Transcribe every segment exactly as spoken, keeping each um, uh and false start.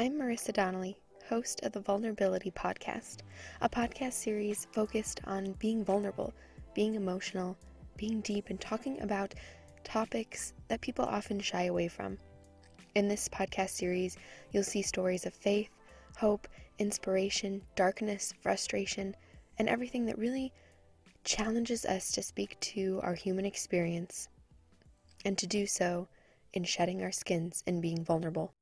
I'm Marissa Donnelly, host of the Vulnerability Podcast, a podcast series focused on being vulnerable, being emotional, being deep, and talking about topics that people often shy away from. In this podcast series, you'll see stories of faith, hope, inspiration, darkness, frustration, and everything that really challenges us to speak to our human experience, and to do so in shedding our skins and being vulnerable.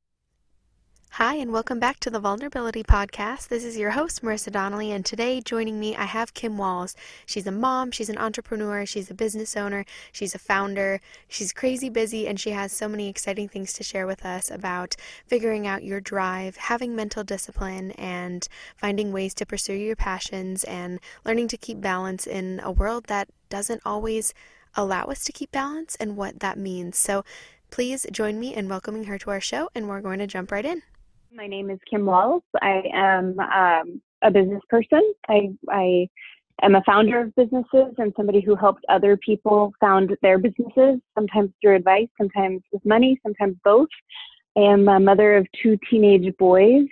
Hi, and welcome back to the Vulnerability Podcast. This is your host, Marissa Donnelly, and today joining me, I have Kim Walls. She's a mom, she's an entrepreneur, she's a business owner, she's a founder, she's crazy busy, and she has so many exciting things to share with us about figuring out your drive, having mental discipline, and finding ways to pursue your passions, and learning to keep balance in a world that doesn't always allow us to keep balance, and what that means. So please join me in welcoming her to our show, and we're going to jump right in. My name is Kim Walls. I am um, a business person. I, I am a founder of businesses and somebody who helped other people found their businesses, sometimes through advice, sometimes with money, sometimes both. I am a mother of two teenage boys.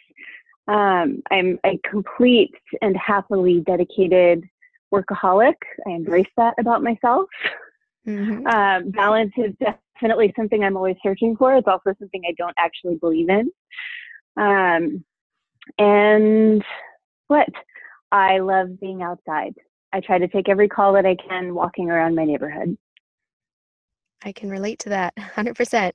Um, I'm a complete and happily dedicated workaholic. I embrace that about myself. Mm-hmm. Um, balance is definitely something I'm always searching for. It's also something I don't actually believe in. Um, and what? I love being outside. I try to take every call that I can walking around my neighborhood. I can relate to that one hundred percent.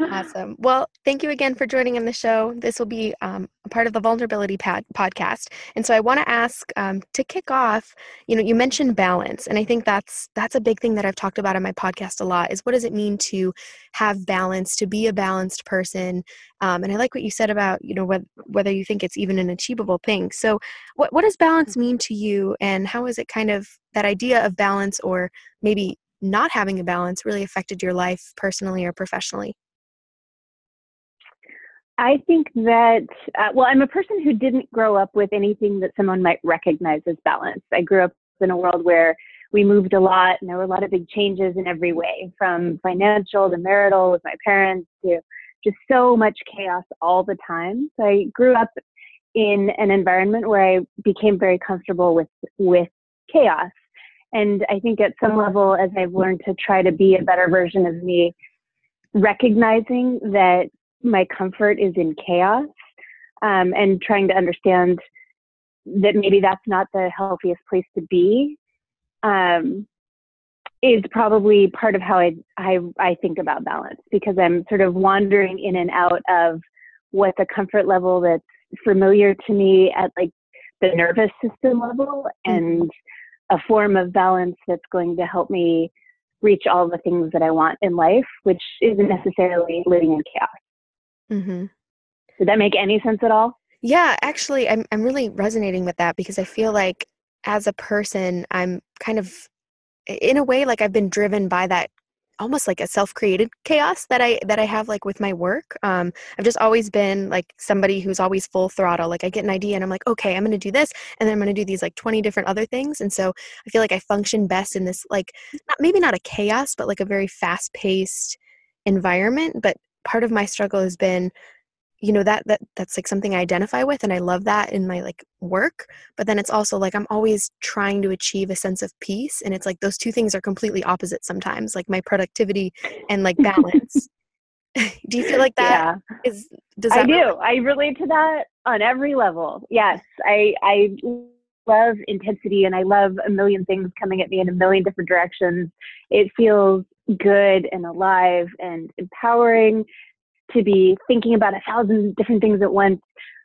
Awesome. Well, thank you again for joining on the show. This will be um, a part of the Vulnerability Pad- Podcast. And so I want to ask, um, to kick off, you know, you mentioned balance. And I think that's that's a big thing that I've talked about on my podcast a lot, is what does it mean to have balance, to be a balanced person? Um, and I like what you said about, you know, wh- whether you think it's even an achievable thing. So what, what does balance mean to you? And how has it kind of, that idea of balance, or maybe not having a balance, really affected your life personally or professionally? I think that, uh, well, I'm a person who didn't grow up with anything that someone might recognize as balance. I grew up in a world where we moved a lot, and there were a lot of big changes in every way, from financial to marital with my parents, to just so much chaos all the time. So I grew up in an environment where I became very comfortable with, with chaos. And I think at some level, as I've learned to try to be a better version of me, recognizing that my comfort is in chaos, um, and trying to understand that maybe that's not the healthiest place to be, um, is probably part of how I, I, I think about balance, because I'm sort of wandering in and out of what's a comfort level that's familiar to me at like the nervous system level, and a form of balance that's going to help me reach all the things that I want in life, which isn't necessarily living in chaos. Mm-hmm. Did that make any sense at all? Yeah, actually, I'm I'm really resonating with that, because I feel like as a person, I'm kind of, in a way, like I've been driven by that, almost like a self-created chaos that I that I have, like with my work. Um, I've just always been like somebody who's always full throttle. Like I get an idea and I'm like, okay, I'm going to do this, and then I'm going to do these like twenty different other things. And so I feel like I function best in this, like, not, maybe not a chaos, but like a very fast-paced environment. But part of my struggle has been, you know, that, that that's like something I identify with, and I love that in my like work, but then it's also like, I'm always trying to achieve a sense of peace. And it's like, those two things are completely opposite sometimes, like my productivity and like balance. Do you feel like that yeah. is, does that I matter? do. I relate to that on every level. Yes. I, I love intensity, and I love a million things coming at me in a million different directions. It feels good and alive and empowering to be thinking about a thousand different things at once.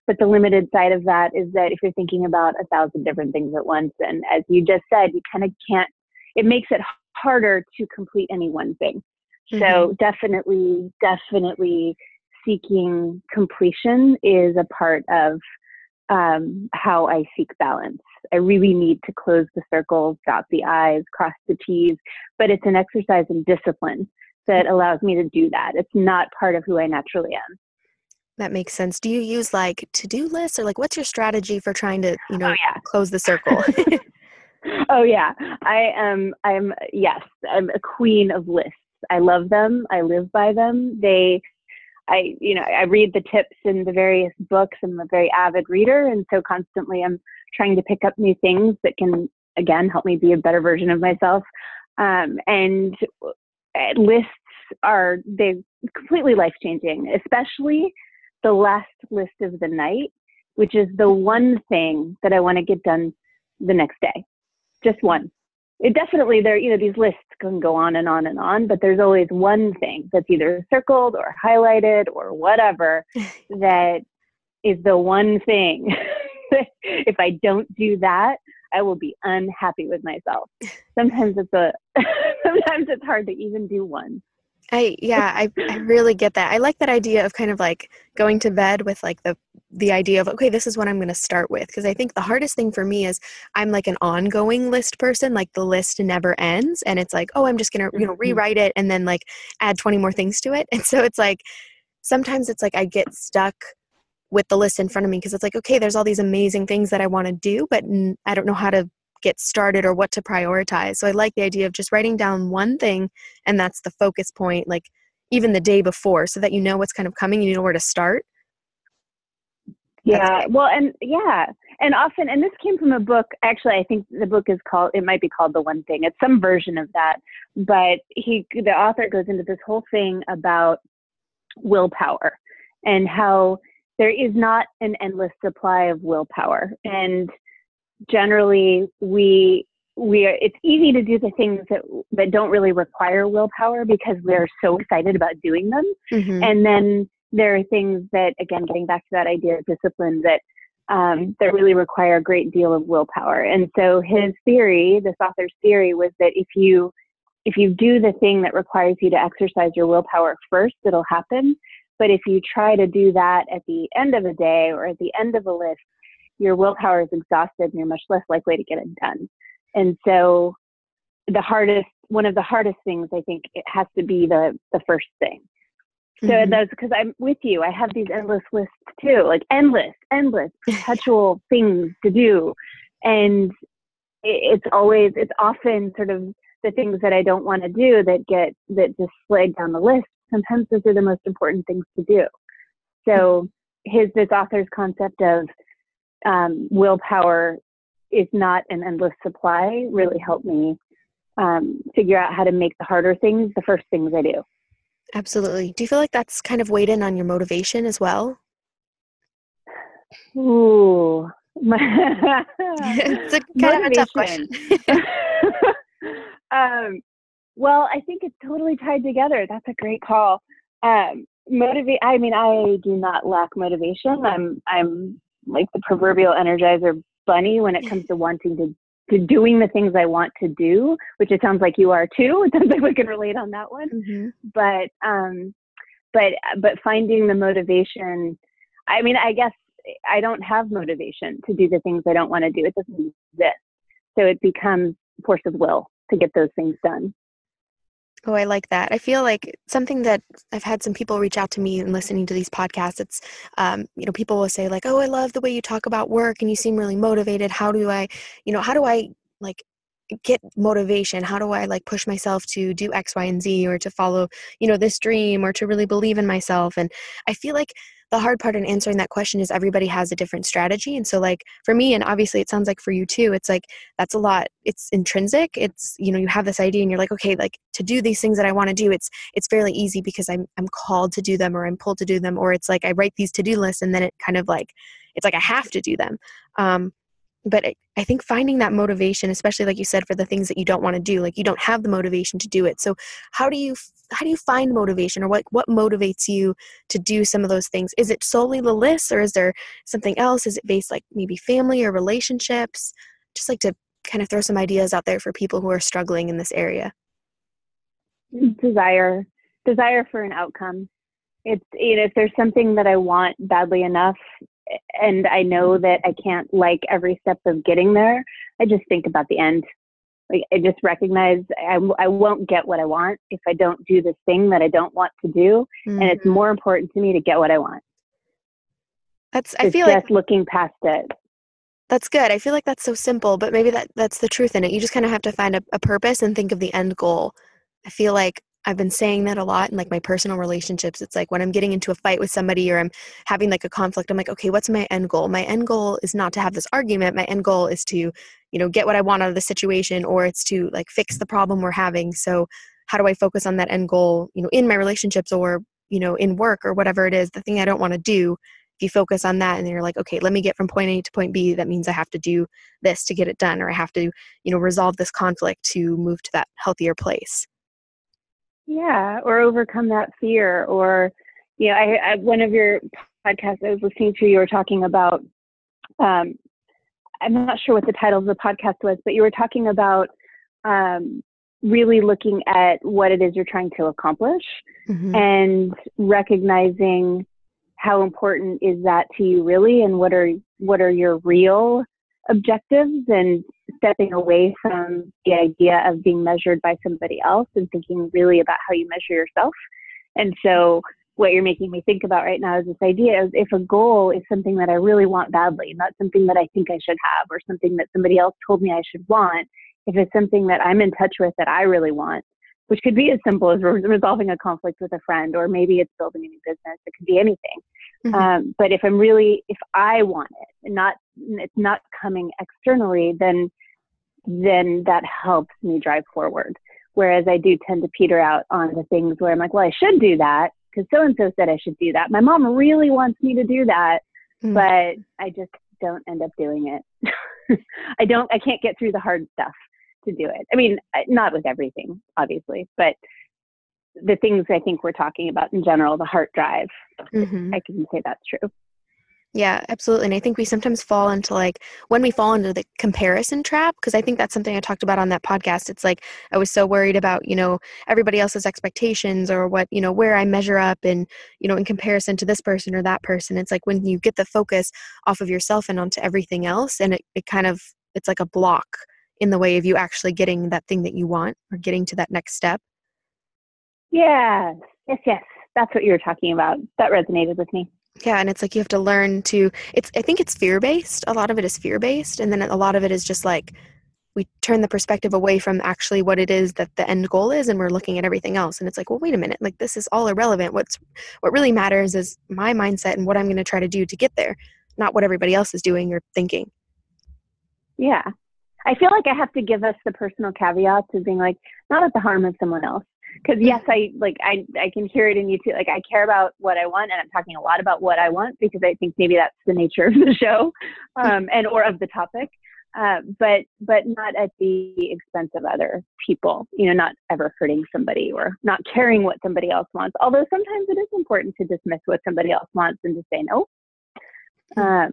But the limited side of that is that if you're thinking about a thousand different things at once, and as you just said, you kind of can't, it makes it harder to complete any one thing. Mm-hmm. So definitely, definitely seeking completion is a part of um, how I seek balance. I really need to close the circles, dot the I's, cross the T's, but it's an exercise in discipline that allows me to do that. It's not part of who I naturally am. That makes sense. Do you use like to-do lists, or like what's your strategy for trying to, you know, oh, yeah. close the circle? Oh yeah. I am, I'm, yes, I'm a queen of lists. I love them. I live by them. They I, you know, I read the tips in the various books. I'm a very avid reader. And so constantly I'm trying to pick up new things that can, again, help me be a better version of myself. Um, and lists are, they're completely life-changing, especially the last list of the night, which is the one thing that I want to get done the next day. Just one. It definitely, there, you know, these lists can go on and on and on, but there's always one thing that's either circled or highlighted or whatever that is the one thing. If I don't do that, I will be unhappy with myself. Sometimes it's a, sometimes it's hard to even do one. I, yeah, I, I really get that. I like that idea of kind of like going to bed with like the, the idea of, okay, this is what I'm going to start with. Cause I think the hardest thing for me is I'm like an ongoing list person. Like the list never ends. And it's like, oh, I'm just going to, you know, rewrite it and then like add twenty more things to it. And so it's like, sometimes it's like, I get stuck with the list in front of me. Cause it's like, okay, there's all these amazing things that I want to do, but n- I don't know how to get started or what to prioritize. So I like the idea of just writing down one thing, and that's the focus point, like even the day before, so that you know what's kind of coming, you know where to start. Yeah. Well, and yeah. And often, and this came from a book, actually, I think the book is called, it might be called The One Thing. It's some version of that, but he, the author goes into this whole thing about willpower and how there is not an endless supply of willpower. And generally, we we are, it's easy to do the things that that don't really require willpower because we're so excited about doing them. Mm-hmm. And then there are things that, again, getting back to that idea of discipline, that um, that really require a great deal of willpower. And so his theory, this author's theory, was that if you if you do the thing that requires you to exercise your willpower first, it'll happen. But if you try to do that at the end of a day or at the end of a list, your willpower is exhausted and you're much less likely to get it done. And so the hardest, one of the hardest things, I think, it has to be the, the first thing. So mm-hmm. that's because I'm with you. I have these endless lists too, like endless, endless, perpetual things to do. And it, it's always, it's often sort of the things that I don't want to do that get, that just slide down the list. Sometimes those are the most important things to do. So his, this author's concept of, Um, willpower is not an endless supply really helped me um, figure out how to make the harder things the first things I do. Absolutely. Do you feel like that's kind of weighed in on your motivation as well? Ooh. It's a kind of a tough question. um, well, I think it's totally tied together. That's a great call. Um, motivate. I mean, I do not lack motivation. I'm, I'm, like the proverbial Energizer bunny when it comes to wanting to, to doing the things I want to do, which it sounds like you are too. It sounds like we can relate on that one. Mm-hmm. But, um, but, but finding the motivation, I mean, I guess I don't have motivation to do the things I don't want to do. It doesn't exist. So it becomes force of will to get those things done. Oh, I like that. I feel like something that I've had some people reach out to me and listening to these podcasts, it's, um, you know, people will say like, oh, I love the way you talk about work and you seem really motivated. How do I, you know, how do I like get motivation? How do I like push myself to do X, Y, and Z, or to follow, you know, this dream, or to really believe in myself? And I feel like the hard part in answering that question is everybody has a different strategy. And so like for me, and obviously it sounds like for you too, it's like, that's a lot. It's intrinsic. It's, you know, you have this idea and you're like, okay, like to do these things that I want to do, it's, it's fairly easy because I'm, I'm called to do them, or I'm pulled to do them, or it's like, I write these to-do lists and then it kind of like, it's like, I have to do them. Um, but it, I think finding that motivation, especially like you said, for the things that you don't want to do, like you don't have the motivation to do it. So how do you, how do you find motivation, or what, what motivates you to do some of those things? Is it solely the list, or is there something else? Is it based like maybe family or relationships? Just like to kind of throw some ideas out there for people who are struggling in this area. Desire, desire for an outcome. It's, you know, if there's something that I want badly enough, and I know that I can't like every step of getting there, I just think about the end. Like I just recognize I, I won't get what I want if I don't do this thing that I don't want to do. Mm-hmm. And it's more important to me to get what I want. That's, I it's feel just like looking past it. That's good. I feel like that's so simple, but maybe that that's the truth in it. You just kind of have to find a, a purpose and think of the end goal. I feel like I've been saying that a lot in like my personal relationships. It's like when I'm getting into a fight with somebody or I'm having like a conflict, I'm like, okay, what's my end goal? My end goal is not to have this argument. My end goal is to, you know, get what I want out of the situation, or it's to like fix the problem we're having. So how do I focus on that end goal, you know, in my relationships or, you know, in work or whatever it is, the thing I don't want to do? If you focus on that and you're like, okay, let me get from point A to point B, that means I have to do this to get it done, or I have to, you know, resolve this conflict to move to that healthier place. Yeah, or overcome that fear. Or, you know, I, I one of your podcasts I was listening to, you were talking about, um, I'm not sure what the title of the podcast was, but you were talking about um, really looking at what it is you're trying to accomplish, mm-hmm. and recognizing how important is that to you really, and what are what are your real objectives, and stepping away from the idea of being measured by somebody else and thinking really about how you measure yourself. And so what you're making me think about right now is this idea of, if a goal is something that I really want badly, not something that I think I should have or something that somebody else told me I should want, if it's something that I'm in touch with that I really want, which could be as simple as re- resolving a conflict with a friend, or maybe it's building a new business. It could be anything. Mm-hmm. Um, but if I'm really, if I want it and not, it's not coming externally, then, then that helps me drive forward. Whereas I do tend to peter out on the things where I'm like, well, I should do that because so-and-so said I should do that. My mom really wants me to do that, mm-hmm. but I just don't end up doing it. I don't, I can't get through the hard stuff to do it. I mean, not with everything, obviously, but the things I think we're talking about in general, the heart drive, mm-hmm. I can say that's true. Yeah, absolutely. And I think we sometimes fall into like, when we fall into the comparison trap, because I think that's something I talked about on that podcast. It's like, I was so worried about, you know, everybody else's expectations, or what, you know, where I measure up and, you know, in comparison to this person or that person. It's like when you get the focus off of yourself and onto everything else, and it, it kind of, it's like a block in the way of you actually getting that thing that you want or getting to that next step. Yeah. Yes, yes. That's what you were talking about. That resonated with me. Yeah. And it's like, you have to learn to, it's, I think it's fear-based. A lot of it is fear-based. And then a lot of it is just like, we turn the perspective away from actually what it is that the end goal is. And we're looking at everything else. And it's like, well, wait a minute, like this is all irrelevant. What's, what really matters is my mindset and what I'm going to try to do to get there, not what everybody else is doing or thinking. Yeah. I feel like I have to give us the personal caveats of being like, not at the harm of someone else. Because yes, I like I I can hear it in you too. Like, I care about what I want, and I'm talking a lot about what I want because I think maybe that's the nature of the show, um, and or of the topic. Uh, but but not at the expense of other people. You know, not ever hurting somebody or not caring what somebody else wants. Although sometimes it is important to dismiss what somebody else wants and to say no. Um,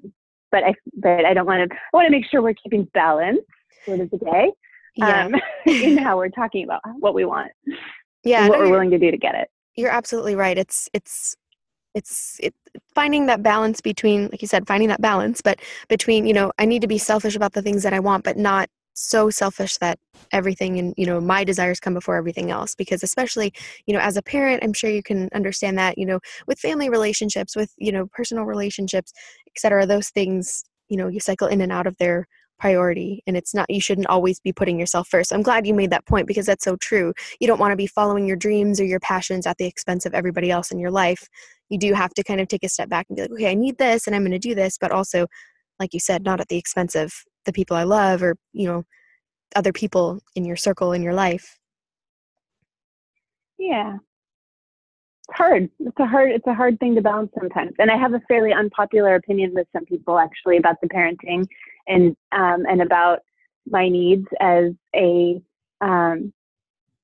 but I but I don't want to. I want to make sure we're keeping balance sort of the day yeah. um, in how we're talking about what we want. Yeah, what no, we're willing to do to get it. You're absolutely right. It's it's it's it, finding that balance between, like you said, finding that balance, but between, you know, I need to be selfish about the things that I want, but not so selfish that everything and, you know, my desires come before everything else. Because especially, you know, as a parent, I'm sure you can understand that, you know, with family relationships, with, you know, personal relationships, et cetera, those things, you know, you cycle in and out of their priority, and it's not, you shouldn't always be putting yourself first. I'm glad you made that point, because that's so true. You don't want to be following your dreams or your passions at the expense of everybody else in your life. You do have to kind of take a step back and be like, okay, I need this and I'm going to do this, but also, like you said, not at the expense of the people I love or, you know, other people in your circle in your life. Yeah. It's hard. It's a hard, it's a hard thing to balance sometimes. And I have a fairly unpopular opinion with some people actually about the parenting and, um, and about my needs as a, um,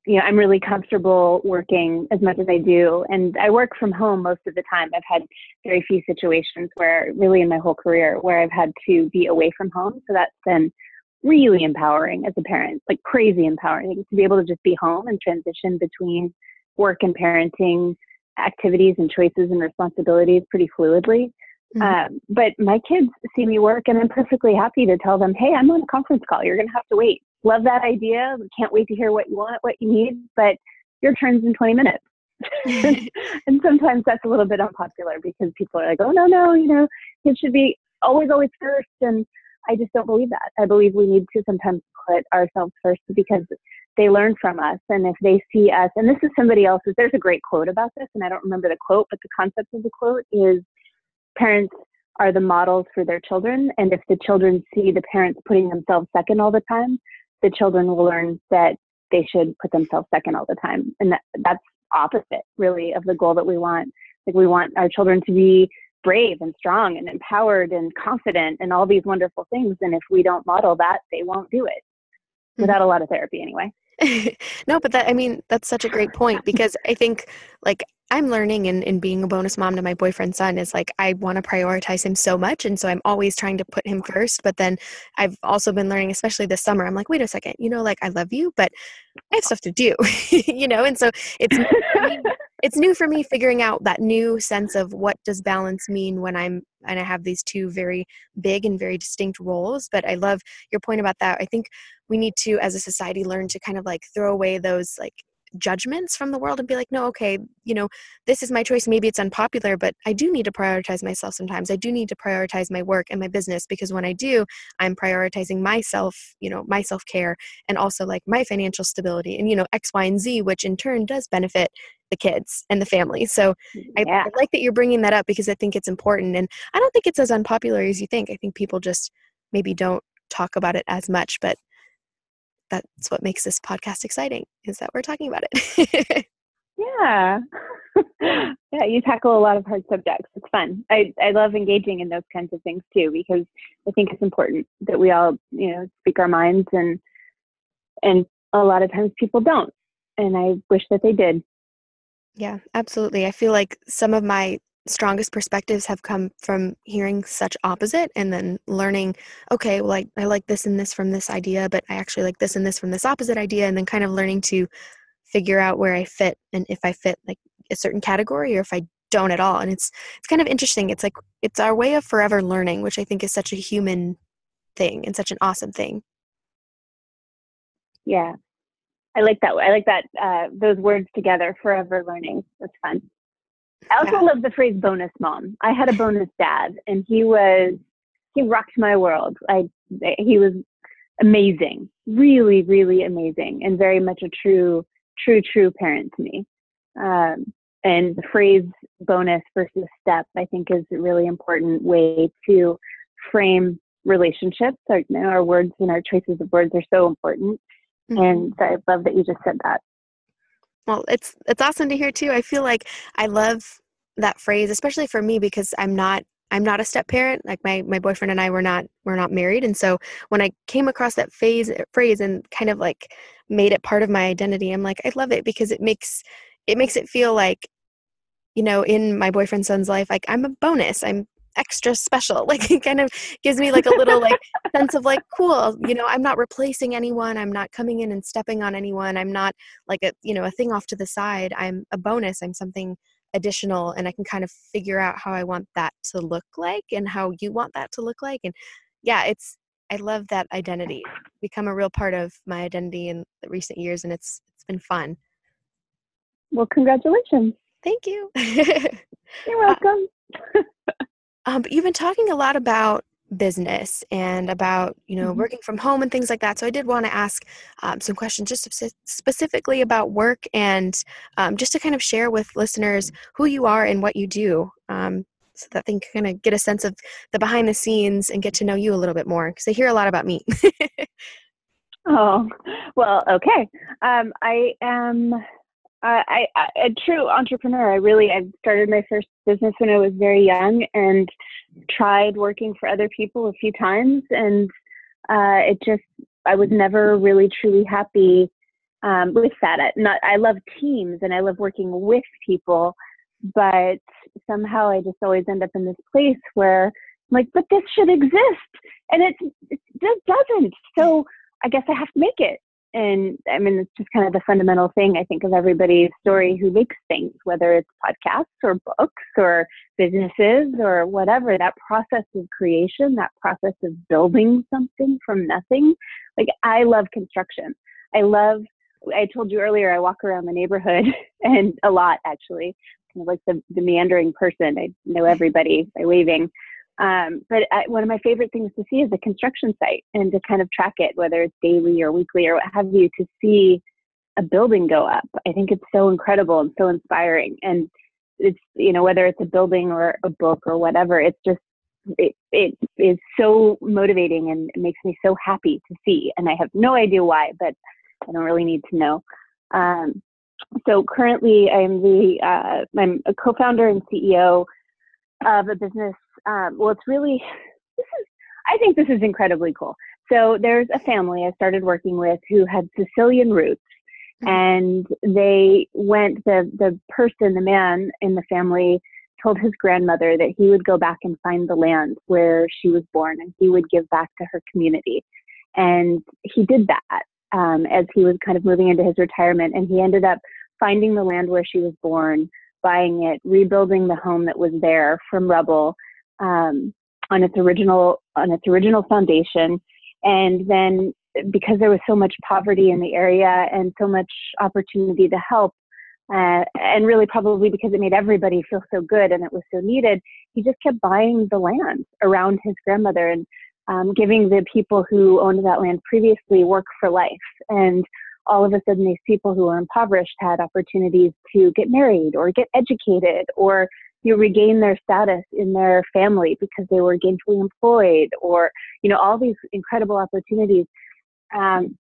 you know, I'm really comfortable working as much as I do. And I work from home most of the time. I've had very few situations where really in my whole career where I've had to be away from home. So that's been really empowering as a parent, like crazy empowering to be able to just be home and transition between work and parenting activities and choices and responsibilities pretty fluidly. Mm-hmm. Um, but my kids see me work, and I'm perfectly happy to tell them, hey, I'm on a conference call. You're going to have to wait. Love that idea. Can't wait to hear what you want, what you need, but your turn's in twenty minutes. And sometimes that's a little bit unpopular because people are like, oh, no, no, you know, kids should be always, always first. And I just don't believe that. I believe we need to sometimes put ourselves first because they learn from us, and if they see us, and this is somebody else's, there's a great quote about this, and I don't remember the quote, but the concept of the quote is parents are the models for their children, and if the children see the parents putting themselves second all the time, the children will learn that they should put themselves second all the time. And that, that's opposite, really, of the goal that we want. Like, we want our children to be brave and strong and empowered and confident and all these wonderful things. And if we don't model that, they won't do it. Without a lot of therapy anyway. No, but that, I mean, that's such a great point, because I think, like, I'm learning and in, in being a bonus mom to my boyfriend's son is, like, I want to prioritize him so much. And so I'm always trying to put him first. But then I've also been learning, especially this summer, I'm like, wait a second, you know, like, I love you, but I have stuff to do, you know? And so it's, me, it's new for me figuring out that new sense of what does balance mean when I'm, and I have these two very big and very distinct roles. But I love your point about that. I think we need to, as a society, learn to kind of like throw away those like judgments from the world and be like, no, okay, you know, this is my choice. Maybe it's unpopular, but I do need to prioritize myself sometimes. I do need to prioritize my work and my business, because when I do, I'm prioritizing myself, you know, my self-care, and also like my financial stability and, you know, X, Y, and Z, which in turn does benefit the kids and the family. So I, yeah. I like that you're bringing that up, because I think it's important. And I don't think it's as unpopular as you think. I think people just maybe don't talk about it as much, but that's what makes this podcast exciting, is that we're talking about it. Yeah. Yeah. You tackle a lot of hard subjects. It's fun. I, I love engaging in those kinds of things too, because I think it's important that we all, you know, speak our minds, and, and a lot of times people don't, and I wish that they did. Yeah, absolutely. I feel like some of my strongest perspectives have come from hearing such opposite, and then learning, okay, well, I, I like this and this from this idea, but I actually like this and this from this opposite idea. And then kind of learning to figure out where I fit, and if I fit like a certain category or if I don't at all. And it's, it's kind of interesting. It's like, it's our way of forever learning, which I think is such a human thing and such an awesome thing. Yeah. I like that. I like that. Uh, those words together, forever learning. That's fun. I also yeah. love the phrase bonus mom. I had a bonus dad, and he was, he rocked my world. I, he was amazing, really, really amazing, and very much a true, true, true parent to me. Um, and the phrase bonus versus step, I think, is a really important way to frame relationships. Our, you know, our words and our choices of words are so important. And I love that you just said that. Well, it's it's awesome to hear too. I feel like I love that phrase, especially for me, because I'm not I'm not a step parent. Like my, my boyfriend and I were not we're not married, and so when I came across that phase phrase and kind of like made it part of my identity, I'm like, I love it, because it makes it makes it feel like, you know, in my boyfriend's son's life, like I'm a bonus. I'm extra special. Like it kind of gives me like a little like sense of like, cool, you know, I'm not replacing anyone. I'm not coming in and stepping on anyone. I'm not like a, you know, a thing off to the side. I'm a bonus. I'm something additional, and I can kind of figure out how I want that to look like, and how you want that to look like. And yeah, it's, I love that identity. It's become a real part of my identity in the recent years, and it's, it's been fun. Well, congratulations. Thank you. You're welcome. Uh, Um, but you've been talking a lot about business and about, you know, mm-hmm. working from home and things like that. So I did want to ask um, some questions just sp- specifically about work, and um, just to kind of share with listeners who you are and what you do, um, so that they can kind of get a sense of the behind the scenes and get to know you a little bit more, because they hear a lot about me. Oh, well, okay. Um, I am uh, I, I, a true entrepreneur. I really, I started my first business when I was very young, and tried working for other people a few times, and uh, it just, I was never really truly happy um, with that. I, not, I love teams and I love working with people, but somehow I just always end up in this place where I'm like, but this should exist, and it, it just doesn't. So I guess I have to make it. And I mean, it's just kind of the fundamental thing, I think, of everybody's story who makes things, whether it's podcasts or books or businesses or whatever, that process of creation, that process of building something from nothing. Like, I love construction. I love, I told you earlier, I walk around the neighborhood and a lot, actually, kind of like the, the meandering person. I know everybody by waving. Um, but I, one of my favorite things to see is the construction site and to kind of track it, whether it's daily or weekly or what have you, to see a building go up. I think it's so incredible and so inspiring. And it's, you know, whether it's a building or a book or whatever, it's just, it, it is so motivating and it makes me so happy to see. And I have no idea why, but I don't really need to know. Um, so currently I'm the, uh, I'm a co-founder and C E O of a business. Um, well, it's really, this is, I think this is incredibly cool. So there's a family I started working with who had Sicilian roots, and they went, the, the person, the man in the family told his grandmother that he would go back and find the land where she was born and he would give back to her community. And he did that um, as he was kind of moving into his retirement. And he ended up finding the land where she was born, buying it, rebuilding the home that was there from rubble um, on its original, on its original foundation. And then because there was so much poverty in the area and so much opportunity to help, uh, and really probably because it made everybody feel so good and it was so needed, he just kept buying the land around his grandmother and um, giving the people who owned that land previously work for life. And all of a sudden, these people who were impoverished had opportunities to get married or get educated or you regain their status in their family because they were gainfully employed, or, you know, all these incredible opportunities. Um,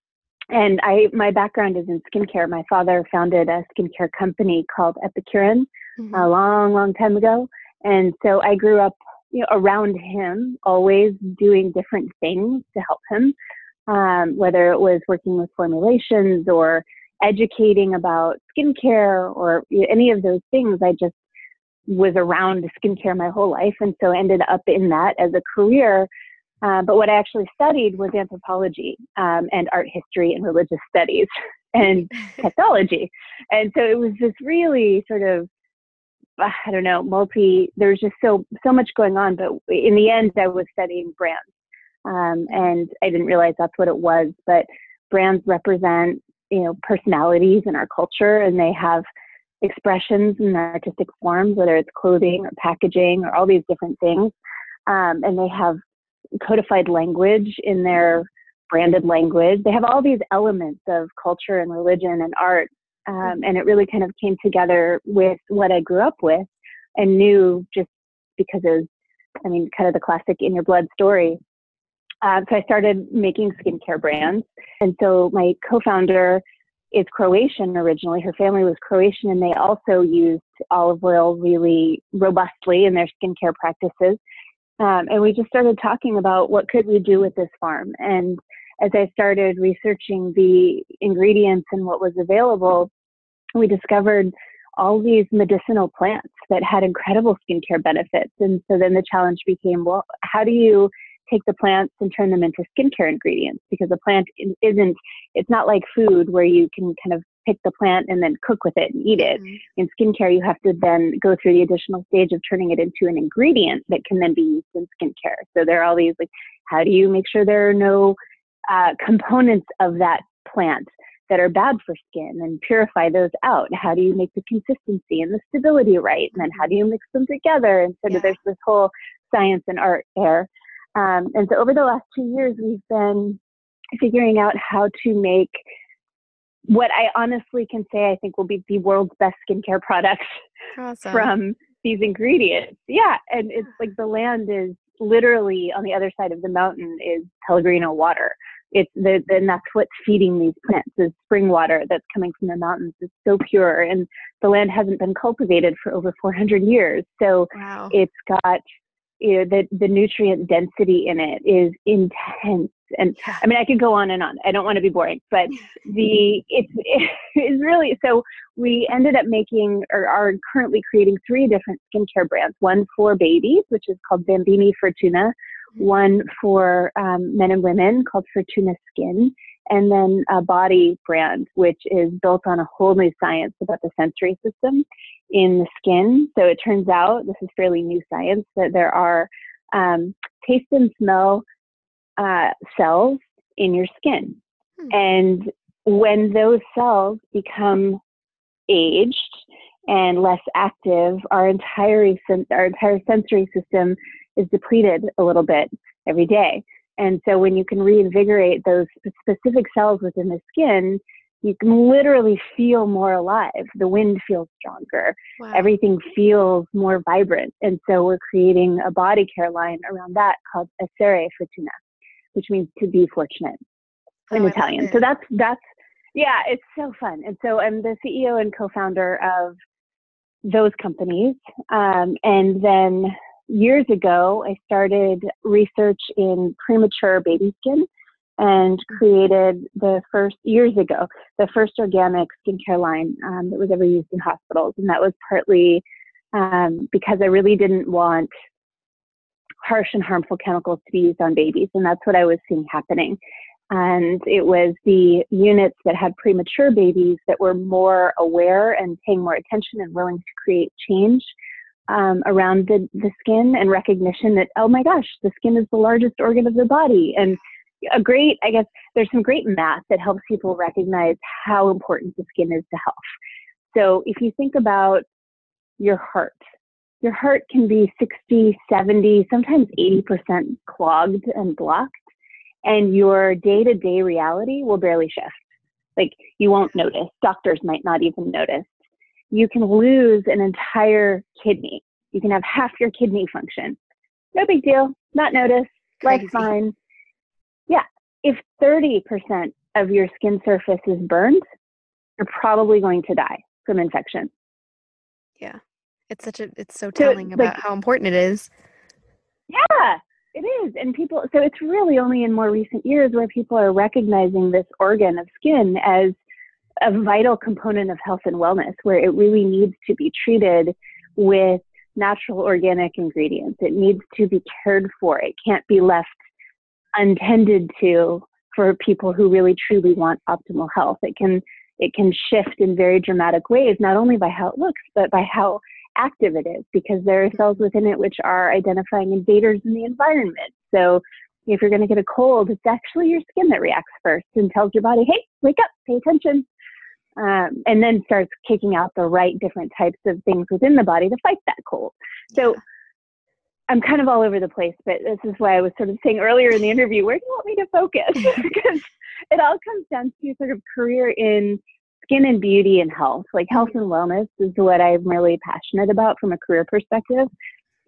and I, my background is in skincare. My father founded a skincare company called Epicurin mm-hmm. a long, long time ago. And so I grew up, you know, around him, always doing different things to help him, um, whether it was working with formulations or educating about skincare or any of those things. I just was around skincare my whole life. And so ended up in that as a career. Uh, but what I actually studied was anthropology um, and art history and religious studies and technology. And so it was this really sort of, I don't know, multi, there was just so, so much going on. But in the end, I was studying brands. Um, and I didn't realize that's what it was. But brands represent, you know, personalities in our culture, and they have expressions in artistic forms, whether it's clothing or packaging or all these different things. Um, and they have codified language in their branded language. They have all these elements of culture and religion and art. Um, and it really kind of came together with what I grew up with and knew just because it was, I mean, kind of the classic in your blood story. Uh, so I started making skincare brands. And so my co-founder is Croatian originally. Her family was Croatian, and they also used olive oil really robustly in their skincare practices. Um, and we just started talking about what could we do with this farm. And as I started researching the ingredients and what was available, we discovered all these medicinal plants that had incredible skincare benefits. And so then the challenge became, well, how do you take the plants and turn them into skincare ingredients? Because the plant isn't, it's not like food where you can kind of pick the plant and then cook with it and eat it. Mm-hmm. In skincare, you have to then go through the additional stage of turning it into an ingredient that can then be used in skincare. So there are all these, like, how do you make sure there are no uh, components of that plant that are bad for skin and purify those out? How do you make the consistency and the stability right? And then how do you mix them together? And so yeah. there's this whole science and art there. Um, and so over the last two years, we've been figuring out how to make what I honestly can say I think will be the world's best skincare products awesome. From these ingredients. Yeah. And it's like the land is literally on the other side of the mountain is Pellegrino water. It's the, the, and that's what's feeding these plants is spring water that's coming from the mountains. It's so pure. And the land hasn't been cultivated for over four hundred years. So wow. it's got... You know, the, the nutrient density in it is intense. And I mean, I could go on and on. I don't want to be boring, but the it's, it's really, so we ended up making or are currently creating three different skincare brands, one for babies, which is called Bambini Fortuna, one for um, men and women called Fortuna Skin, and then a body brand, which is built on a whole new science about the sensory system in the skin. So it turns out, this is fairly new science, that there are um, taste and smell uh, cells in your skin. Hmm. And when those cells become aged and less active, our entire, our entire sensory system is depleted a little bit every day. And so when you can reinvigorate those specific cells within the skin, you can literally feel more alive. The wind feels stronger. Wow. Everything feels more vibrant. And so we're creating a body care line around that called Essere Fortuna, which means to be fortunate in oh, Italian. So that's, that's, yeah, it's so fun. And so I'm the C E O and co-founder of those companies. Um, and then years ago, I started research in premature baby skin and created the first, years ago, the first organic skincare line um, that was ever used in hospitals. And that was partly um, because I really didn't want harsh and harmful chemicals to be used on babies. And that's what I was seeing happening. And it was the units that had premature babies that were more aware and paying more attention and willing to create change um, around the, the skin, and recognition that, oh my gosh, the skin is the largest organ of the body. And a great, I guess, there's some great math that helps people recognize how important the skin is to health. So if you think about your heart, your heart can be sixty, seventy, sometimes eighty percent clogged and blocked. And your day-to-day reality will barely shift. Like, you won't notice. Doctors might not even notice. You can lose an entire kidney. You can have half your kidney function. No big deal. Not noticed. Life's fine. Yeah. If thirty percent of your skin surface is burned, you're probably going to die from infection. Yeah. It's such a, it's so telling so, about like, how important it is. Yeah. It is. And people, so it's really only in more recent years where people are recognizing this organ of skin as a vital component of health and wellness, where it really needs to be treated with natural organic ingredients. It needs to be cared for. It can't be left untended to for people who really truly want optimal health. It can, it can shift in very dramatic ways, not only by how it looks, but by how active it is, because there are cells within it which are identifying invaders in the environment. So if you're going to get a cold, it's actually your skin that reacts first and tells your body, hey, wake up, pay attention, um, and then starts kicking out the right different types of things within the body to fight that cold. So yeah. I'm kind of all over the place, but this is why I was sort of saying earlier in the interview, where do you want me to focus? Because it all comes down to sort of career in skin and beauty and health. Like, health and wellness is what I'm really passionate about from a career perspective.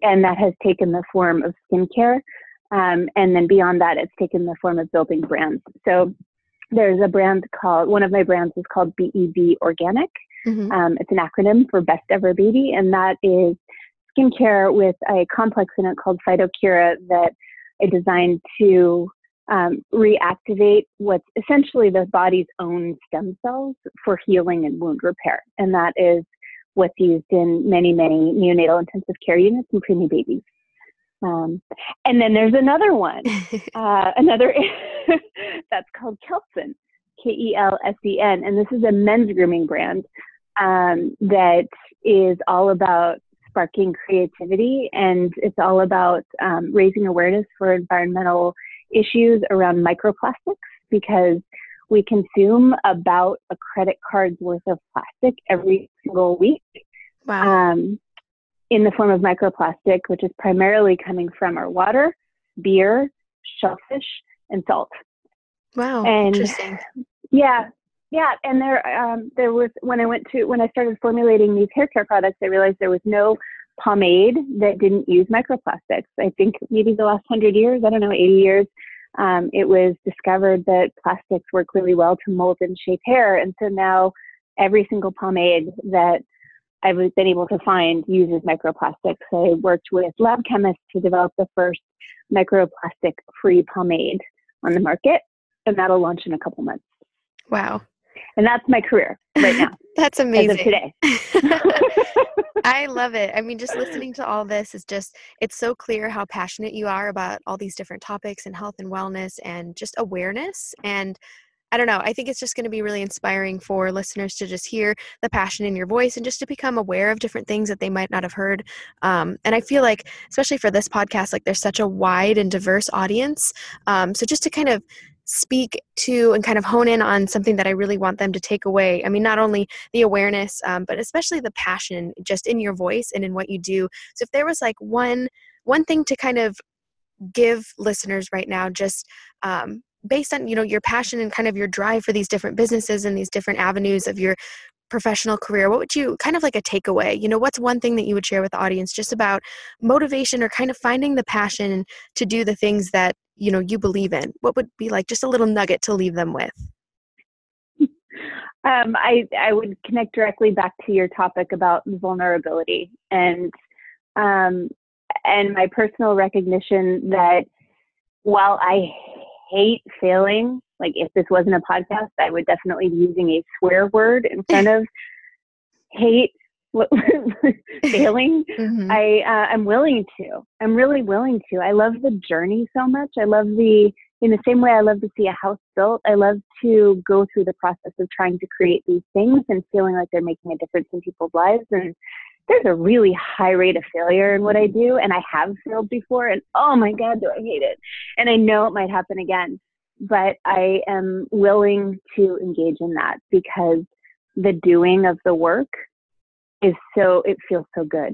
And that has taken the form of skincare. Um, and then beyond that, it's taken the form of building brands. So there's a brand called, one of my brands is called B E B Organic. Mm-hmm. Um, it's an acronym for Best Ever Baby. And that is skincare with a complex in it called PhytoCura that I designed to Um, reactivate what's essentially the body's own stem cells for healing and wound repair. And that is what's used in many, many neonatal intensive care units and preemie babies. Um, and then there's another one, uh, another that's called Kelsen, K E L S E N. And this is a men's grooming brand um, that is all about sparking creativity. And it's all about um, raising awareness for environmental issues around microplastics, because we consume about a credit card's worth of plastic every single week. Wow. Um, in the form of microplastic, which is primarily coming from our water, beer, shellfish, and salt. Wow. And interesting. Yeah. Yeah. And there, um, there was, when I went to, when I started formulating these hair care products, I realized there was no pomade that didn't use microplastics. I think maybe the last hundred years, I don't know, eighty years, um, it was discovered that plastics work really well to mold and shape hair. And so now every single pomade that I've been able to find uses microplastics. I worked with lab chemists to develop the first microplastic-free pomade on the market, and that'll launch in a couple months. Wow. And that's my career right now. That's amazing. As of today. I love it. I mean, just listening to all this is just, it's so clear how passionate you are about all these different topics and health and wellness and just awareness. And I don't know, I think it's just going to be really inspiring for listeners to just hear the passion in your voice and just to become aware of different things that they might not have heard. Um, and I feel like, especially for this podcast, like there's such a wide and diverse audience. Um, so just to kind of speak to and kind of hone in on something that I really want them to take away. I mean, not only the awareness, um, but especially the passion just in your voice and in what you do. So if there was like one one thing to kind of give listeners right now, just um, based on, you know, your passion and kind of your drive for these different businesses and these different avenues of your professional career, what would you kind of like a takeaway, you know, what's one thing that you would share with the audience just about motivation or kind of finding the passion to do the things that, you know, you believe in? What would be like just a little nugget to leave them with? Um, I, I would connect directly back to your topic about vulnerability and, um, and my personal recognition that while I hate failing, like if this wasn't a podcast, I would definitely be using a swear word in front of hate failing. Mm-hmm. I, uh, I'm willing to, I'm really willing to. I love the journey so much. I love the, in the same way I love to see a house built, I love to go through the process of trying to create these things and feeling like they're making a difference in people's lives. And there's a really high rate of failure in what I do. And I have failed before and oh my God, do I hate it. And I know it might happen again, but I am willing to engage in that because the doing of the work is so, it feels so good.